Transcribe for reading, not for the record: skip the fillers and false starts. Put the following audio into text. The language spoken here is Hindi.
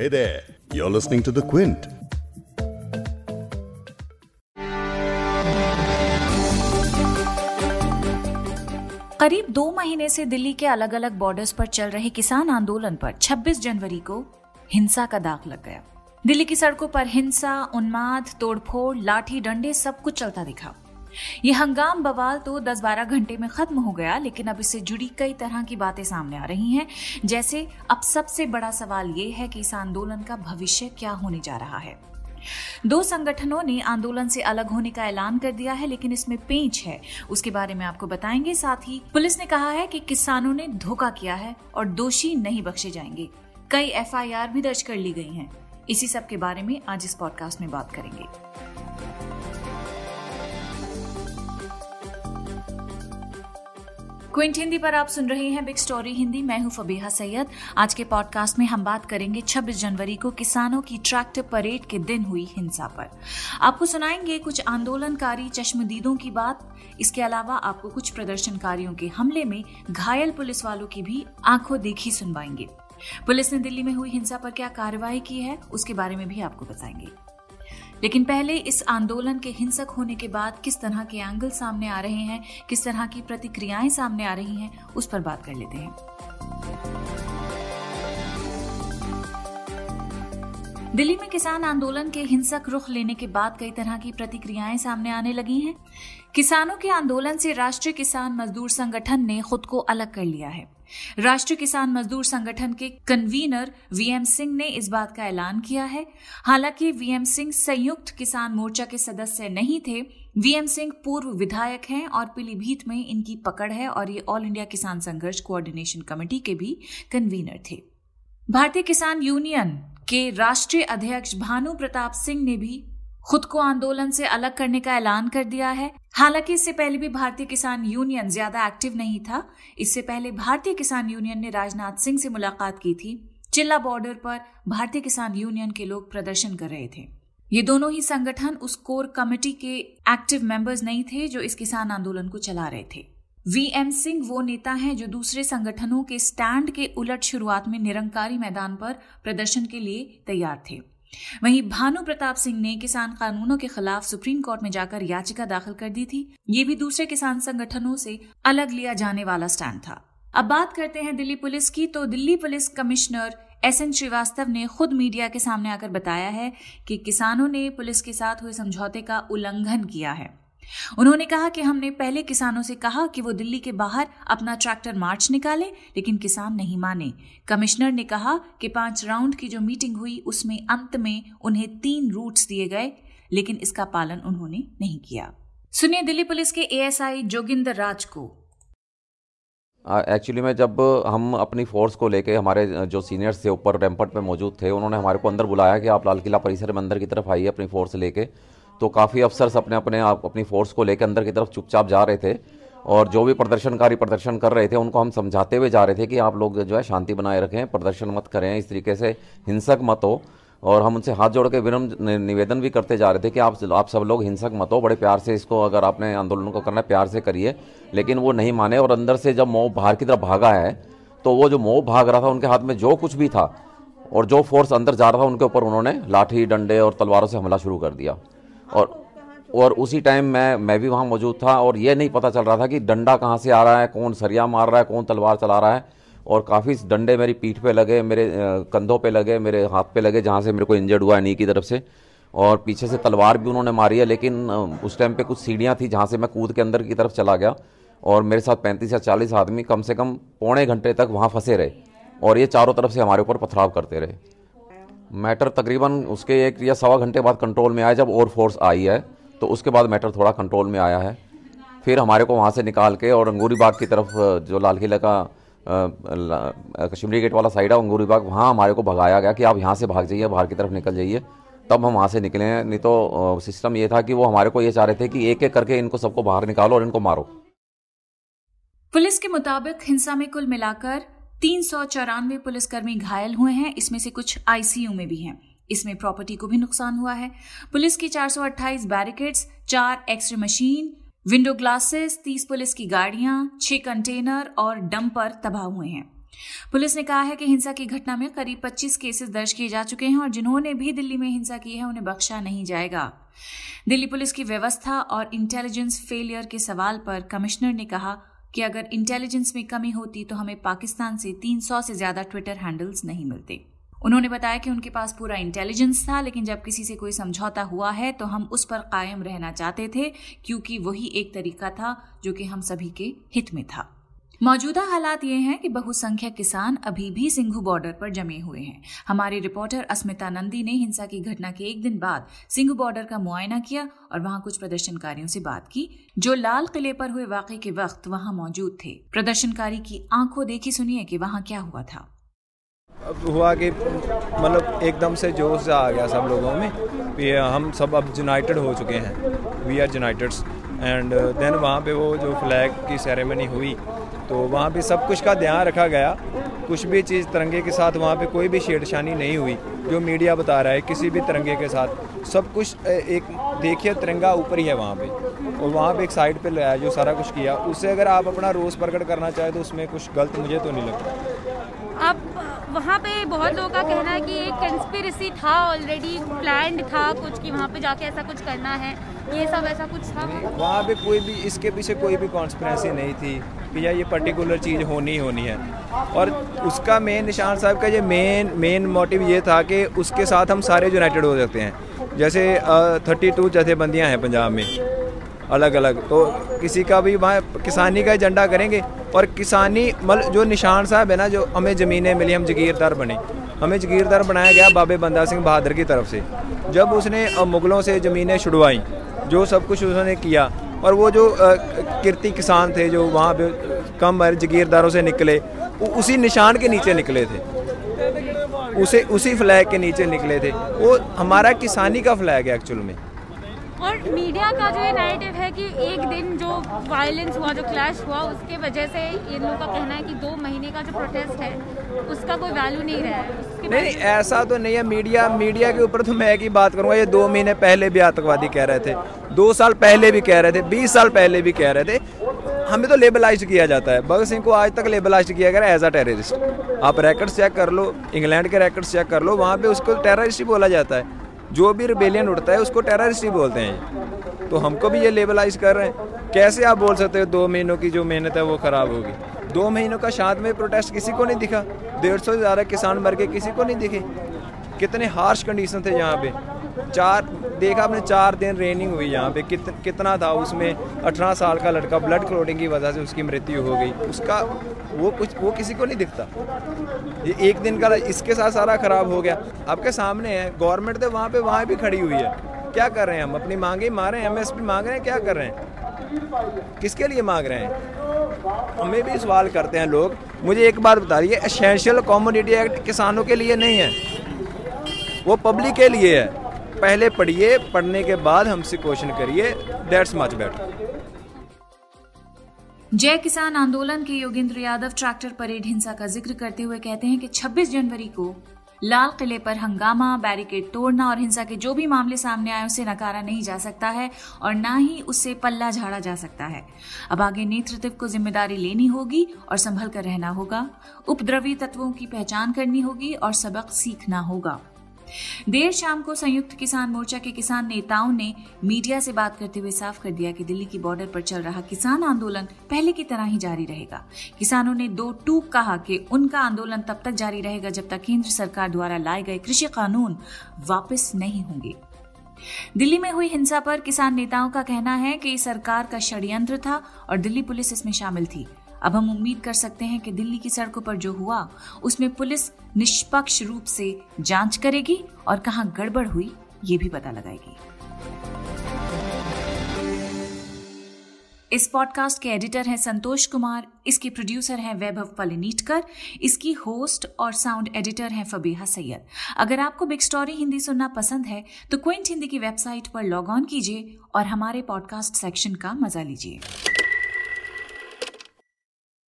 Hey there, you're listening to the Quint. करीब 2 महीने से दिल्ली के अलग अलग बॉर्डर्स पर चल रहे किसान आंदोलन पर 26 जनवरी को हिंसा का दाग लग गया। दिल्ली की सड़कों पर हिंसा, उन्माद, तोड़फोड़, लाठी डंडे सब कुछ चलता दिखा। ये हंगाम बवाल तो 10-12 घंटे में खत्म हो गया, लेकिन अब इससे जुड़ी कई तरह की बातें सामने आ रही हैं। जैसे अब सबसे बड़ा सवाल ये है कि इस आंदोलन का भविष्य क्या होने जा रहा है। 2 संगठनों ने आंदोलन से अलग होने का ऐलान कर दिया है, लेकिन इसमें पेंच है, उसके बारे में आपको बताएंगे। साथ ही पुलिस ने कहा है कि किसानों ने धोखा किया है और दोषी नहीं बख्शे जाएंगे। कई FIR भी दर्ज कर ली गई हैं। इसी सब के बारे में आज इस पॉडकास्ट में बात करेंगे। क्विंट हिंदी पर आप सुन रहे हैं बिग स्टोरी हिंदी। मैं हूं फबीहा सैयद। आज के पॉडकास्ट में हम बात करेंगे 26 जनवरी को किसानों की ट्रैक्टर परेड के दिन हुई हिंसा पर। आपको सुनाएंगे कुछ आंदोलनकारी चश्मदीदों की बात। इसके अलावा आपको कुछ प्रदर्शनकारियों के हमले में घायल पुलिस वालों की भी आंखों देखी सुनवाएंगे। पुलिस ने दिल्ली में हुई हिंसा पर क्या कार्रवाई की है उसके बारे में भी आपको बताएंगे। लेकिन पहले इस आंदोलन के हिंसक होने के बाद किस तरह के एंगल सामने आ रहे हैं, किस तरह की प्रतिक्रियाएं सामने आ रही हैं, उस पर बात कर लेते हैं। दिल्ली में किसान आंदोलन के हिंसक रुख लेने के बाद कई तरह की प्रतिक्रियाएं सामने आने लगी हैं। किसानों के आंदोलन से राष्ट्रीय किसान मजदूर संगठन ने खुद को अलग कर लिया है। राष्ट्रीय किसान मजदूर संगठन के कन्वीनर VM सिंह ने इस बात का ऐलान किया है। हालांकि VM सिंह संयुक्त किसान मोर्चा के सदस्य नहीं थे। VM सिंह पूर्व विधायक हैं और पीलीभीत में इनकी पकड़ है और ये ऑल इंडिया किसान संघर्ष कोऑर्डिनेशन कमेटी के भी कन्वीनर थे। भारतीय किसान यूनियन के राष्ट्रीय अध्यक्ष भानु प्रताप सिंह ने भी खुद को आंदोलन से अलग करने का ऐलान कर दिया है। हालांकि इससे पहले भी भारतीय किसान यूनियन ज्यादा एक्टिव नहीं था। इससे पहले भारतीय किसान यूनियन ने राजनाथ सिंह से मुलाकात की थी। चिल्ला बॉर्डर पर भारतीय किसान यूनियन के लोग प्रदर्शन कर रहे थे। ये दोनों ही संगठन उस कोर कमेटी के एक्टिव मेंबर्स नहीं थे जो इस किसान आंदोलन को चला रहे थे। VM सिंह वो नेता हैं जो दूसरे संगठनों के स्टैंड के उलट शुरुआत में निरंकारी मैदान पर प्रदर्शन के लिए तैयार थे। वहीं भानु प्रताप सिंह ने किसान कानूनों के खिलाफ सुप्रीम कोर्ट में जाकर याचिका दाखिल कर दी थी। ये भी दूसरे किसान संगठनों से अलग लिया जाने वाला स्टैंड था। अब बात करते हैं दिल्ली पुलिस की। तो Delhi police commissioner SN Srivastava ने खुद मीडिया के सामने आकर बताया है कि किसानों ने पुलिस के साथ हुए समझौते का उल्लंघन किया है। उन्होंने कहा कि हमने पहले किसानों से कहा कि वो दिल्ली के बाहर अपना ट्रैक्टर मार्च निकाले, लेकिन किसान नहीं माने। कमिश्नर ने कहा कि 5 राउंड की जो मीटिंग हुई उसमें अंत में उन्हें 3 रूट्स दिए गए, लेकिन इसका पालन उन्होंने नहीं किया। सुनिए दिल्ली पुलिस के ASI जोगिंदर राज को। एक्चुअली में जब हम अपनी फोर्स को लेके हमारे जो सीनियर्स थे ऊपर रैंपर्ट पे मौजूद थे, उन्होंने हमारे को अंदर बुलाया कि आप लाल किला परिसर में अंदर की तरफ आइए अपनी फोर्स लेके। तो काफ़ी अफसर्स अपनी फोर्स को लेकर अंदर की तरफ चुपचाप जा रहे थे और जो भी प्रदर्शनकारी प्रदर्शन कर रहे थे उनको हम समझाते हुए जा रहे थे कि आप लोग जो है शांति बनाए रखें, प्रदर्शन मत करें, इस तरीके से हिंसक मत हो। और हम उनसे हाथ जोड़ के विनम्र निवेदन भी करते जा रहे थे कि आप सब लोग हिंसक मत हो, बड़े प्यार से इसको, अगर आपने आंदोलन को करना है प्यार से करिए। लेकिन वो नहीं माने और अंदर से जब मोब बाहर की तरफ भागा है तो वो जो मोब भाग रहा था उनके हाथ में जो कुछ भी था और जो फोर्स अंदर जा रहा था उनके ऊपर उन्होंने लाठी डंडे और तलवारों से हमला शुरू कर दिया। और उसी टाइम मैं भी वहाँ मौजूद था और ये नहीं पता चल रहा था कि डंडा कहाँ से आ रहा है, कौन सरिया मार रहा है, कौन तलवार चला रहा है। और काफ़ी डंडे मेरी पीठ पे लगे, मेरे कंधों पे लगे, मेरे हाथ पे लगे जहाँ से मेरे को इंजर्ड हुआ है, नी की तरफ से। और पीछे से तलवार भी उन्होंने मारी है। लेकिन उस टाइम पे कुछ सीढ़ियाँ थी जहाँ से मैं कूद के अंदर की तरफ चला गया और मेरे साथ 35 या 40 आदमी कम से कम पौने घंटे तक वहाँ फंसे रहे और ये चारों तरफ से हमारे ऊपर पथराव करते रहे। मैटर तकरीबन उसके 1 या सवा घंटे बाद कंट्रोल में आया, जब और फोर्स आई है तो उसके बाद मैटर थोड़ा कंट्रोल में आया है। फिर हमारे को वहाँ से निकाल के और अंगूरी बाग की तरफ, जो लाल किला का कश्मीरी गेट वाला साइड है, अंगूरी बाग, वहाँ हमारे को भगाया गया कि आप यहाँ से भाग जाइए, बाहर की तरफ निकल जाइए। तब हम वहाँ से निकले हैं। नहीं तो सिस्टम ये था कि वो हमारे को ये चाह रहे थे कि एक एक करके इनको सबको बाहर निकालो और इनको मारो। पुलिस के मुताबिक हिंसा में कुल मिलाकर 394 पुलिसकर्मी घायल हुए हैं। इसमें से कुछ ICU में भी हैं। इसमें प्रॉपर्टी को भी नुकसान हुआ है। पुलिस की 428 barricades, 4 x ray machine, window glasses, 30 police की गाड़ियां, 6 कंटेनर और डंपर तबाह हुए हैं। पुलिस ने कहा है कि हिंसा की घटना में करीब 25 केसेस दर्ज किए जा चुके हैं और जिन्होंने भी दिल्ली में हिंसा की है उन्हें बख्शा नहीं जाएगा। दिल्ली पुलिस की व्यवस्था और इंटेलिजेंस फेलियर के सवाल पर कमिश्नर ने कहा कि अगर इंटेलिजेंस में कमी होती तो हमें पाकिस्तान से 300 से ज्यादा ट्विटर हैंडल्स नहीं मिलते। उन्होंने बताया कि उनके पास पूरा इंटेलिजेंस था, लेकिन जब किसी से कोई समझौता हुआ है तो हम उस पर कायम रहना चाहते थे क्योंकि वही एक तरीका था जो कि हम सभी के हित में था। मौजूदा हालात ये हैं कि बहुसंख्यक किसान अभी भी सिंघू बॉर्डर पर जमे हुए हैं। हमारे रिपोर्टर अस्मिता नंदी ने हिंसा की घटना के एक दिन बाद सिंघू बॉर्डर का मुआयना किया और वहां कुछ प्रदर्शनकारियों से बात की जो लाल किले पर हुए वाकये के वक्त वहां मौजूद थे। प्रदर्शनकारी की आंखों देखी सुनिए कि वहां क्या हुआ था। अब हुआ कि मतलब एकदम से जोश आ गया सब लोगों में, हम सब अब यूनाइटेड हो चुके हैं, we are united. And then वहाँ पे वो जो फ्लैग की सेरेमनी हुई तो वहाँ पे सब कुछ का ध्यान रखा गया, कुछ भी चीज़ तिरंगे के साथ वहाँ पे कोई भी छेड़छाड़ी नहीं हुई जो मीडिया बता रहा है किसी भी तिरंगे के साथ। सब कुछ एक देखिए तिरंगा ऊपर ही है वहाँ पे, और वहाँ पे एक साइड पे लाया जो सारा कुछ किया उससे अगर आप अपना रोष प्रकट करना चाहे तो उसमें कुछ गलत मुझे तो नहीं लगता। आप वहाँ पे बहुत लोगों का कहना है कि एक कंस्पिरेसी था, ऑलरेडी प्लान्ड था कुछ कि वहाँ पे जाके ऐसा कुछ करना है, ये सब ऐसा कुछ था। वहाँ पे कोई भी इसके पीछे कोई भी कॉन्स्पिरेसी नहीं थी कि यार ये पर्टिकुलर चीज़ होनी ही होनी है। और उसका मेन निशान साहब का ये मेन मोटिव ये था कि उसके साथ हम सारे यूनाइटेड हो सकते हैं। जैसे 32 जथेबंदियाँ हैं पंजाब में अलग अलग, तो किसी का भी वहाँ किसानी का एजेंडा करेंगे और किसानी मतलब जो निशान साहब है ना, जो हमें ज़मीनें मिली, हम जागीरदार बने, हमें जागीरदार बनाया गया बाबे बंदा सिंह बहादुर की तरफ से। जब उसने मुग़लों से ज़मीनें छुड़वाई जो सब कुछ उसने किया, और वो जो कृति किसान थे जो वहाँ पे कम जागीरदारों से निकले उसी निशान के नीचे निकले थे, उसी फ्लैग के नीचे निकले थे। वो हमारा किसानी का फ्लैग है एक्चुअल में। और मीडिया का जो ये नैरेटिव है कि एक दिन जो वायलेंस हुआ, जो क्लैश हुआ, उसके वजह से इन लोगों का कहना है कि 2 महीने का जो प्रोटेस्ट है उसका कोई वैल्यू नहीं रहा है। नहीं, ऐसा तो नहीं है। मीडिया के ऊपर तो मैं एक ही बात करूँगा, ये 2 महीने पहले भी आतंकवादी कह रहे थे, 2 साल पहले भी कह रहे थे, 20 साल पहले भी कह रहे थे। हमें तो लेबलाइज किया जाता है, भगत सिंह को आज तक लेबलाइज किया गया एज अ टेररिस्ट। आप रैकेट्स चेक कर लो, इंग्लैंड के रैकेट्स चेक कर लो, वहाँ पे उसको टेररिस्ट ही बोला जाता है। जो भी रिबेलियन उठता है उसको टेररिस्ट ही बोलते हैं, तो हमको भी ये लेबलाइज कर रहे हैं। कैसे आप बोल सकते हो 2 महीनों की जो मेहनत है वो ख़राब होगी? 2 महीनों का शांत में प्रोटेस्ट किसी को नहीं दिखा, 150 से ज़्यादा किसान मर के किसी को नहीं दिखे। कितने हार्श कंडीशन थे यहाँ पे। देखा आपने 4 दिन रेनिंग हुई यहाँ पे, कितना था उसमें 18 साल का लड़का ब्लड क्लॉटिंग की वजह से उसकी मृत्यु हो गई। उसका वो किसी को नहीं दिखता। ये एक दिन का इसके साथ सारा खराब हो गया। आपके सामने है गवर्नमेंट तो वहाँ भी खड़ी हुई है। क्या कर रहे हैं हम? अपनी मांगे मार रहे हैं, MSP मांग रहे हैं, क्या कर रहे हैं? किसके लिए मांग रहे हैं? हमें भी सवाल करते हैं लोग। मुझे एक बात बता रही है, एसेंशियल कमोडिटी एक्ट किसानों के लिए नहीं है, वो पब्लिक के लिए है। पहले पढ़िए, पढ़ने के बाद हमसे क्वेश्चन करिए, दैट्स मच बेटर। जय किसान आंदोलन के योगेंद्र यादव ट्रैक्टर परेड हिंसा का जिक्र करते हुए कहते हैं कि 26 जनवरी को लाल किले पर हंगामा, बैरिकेड तोड़ना और हिंसा के जो भी मामले सामने आए उसे नकारा नहीं जा सकता है और ना ही उससे पल्ला झाड़ा जा सकता है। अब आगे नेतृत्व को जिम्मेदारी लेनी होगी और संभल कर रहना होगा, उपद्रवी तत्वों की पहचान करनी होगी और सबक सीखना होगा। देर शाम को संयुक्त किसान मोर्चा के किसान नेताओं ने मीडिया से बात करते हुए साफ कर दिया कि दिल्ली की बॉर्डर पर चल रहा किसान आंदोलन पहले की तरह ही जारी रहेगा। किसानों ने दो टूक कहा कि उनका आंदोलन तब तक जारी रहेगा जब तक केंद्र सरकार द्वारा लाए गए कृषि कानून वापस नहीं होंगे। दिल्ली में हुई हिंसा पर किसान नेताओं का कहना है कि सरकार का षड्यंत्र था और दिल्ली पुलिस इसमें शामिल थी। अब हम उम्मीद कर सकते हैं कि दिल्ली की सड़कों पर जो हुआ उसमें पुलिस निष्पक्ष रूप से जांच करेगी और कहां गड़बड़ हुई ये भी पता लगाएगी। इस पॉडकास्ट के एडिटर हैं संतोष कुमार, इसके प्रोड्यूसर हैं वैभव पलेनीटकर, इसकी होस्ट और साउंड एडिटर हैं फबीहा सैयद। अगर आपको बिग स्टोरी हिंदी सुनना पसंद है तो क्विंट हिंदी की वेबसाइट पर लॉग ऑन कीजिए और हमारे पॉडकास्ट सेक्शन का मजा लीजिए।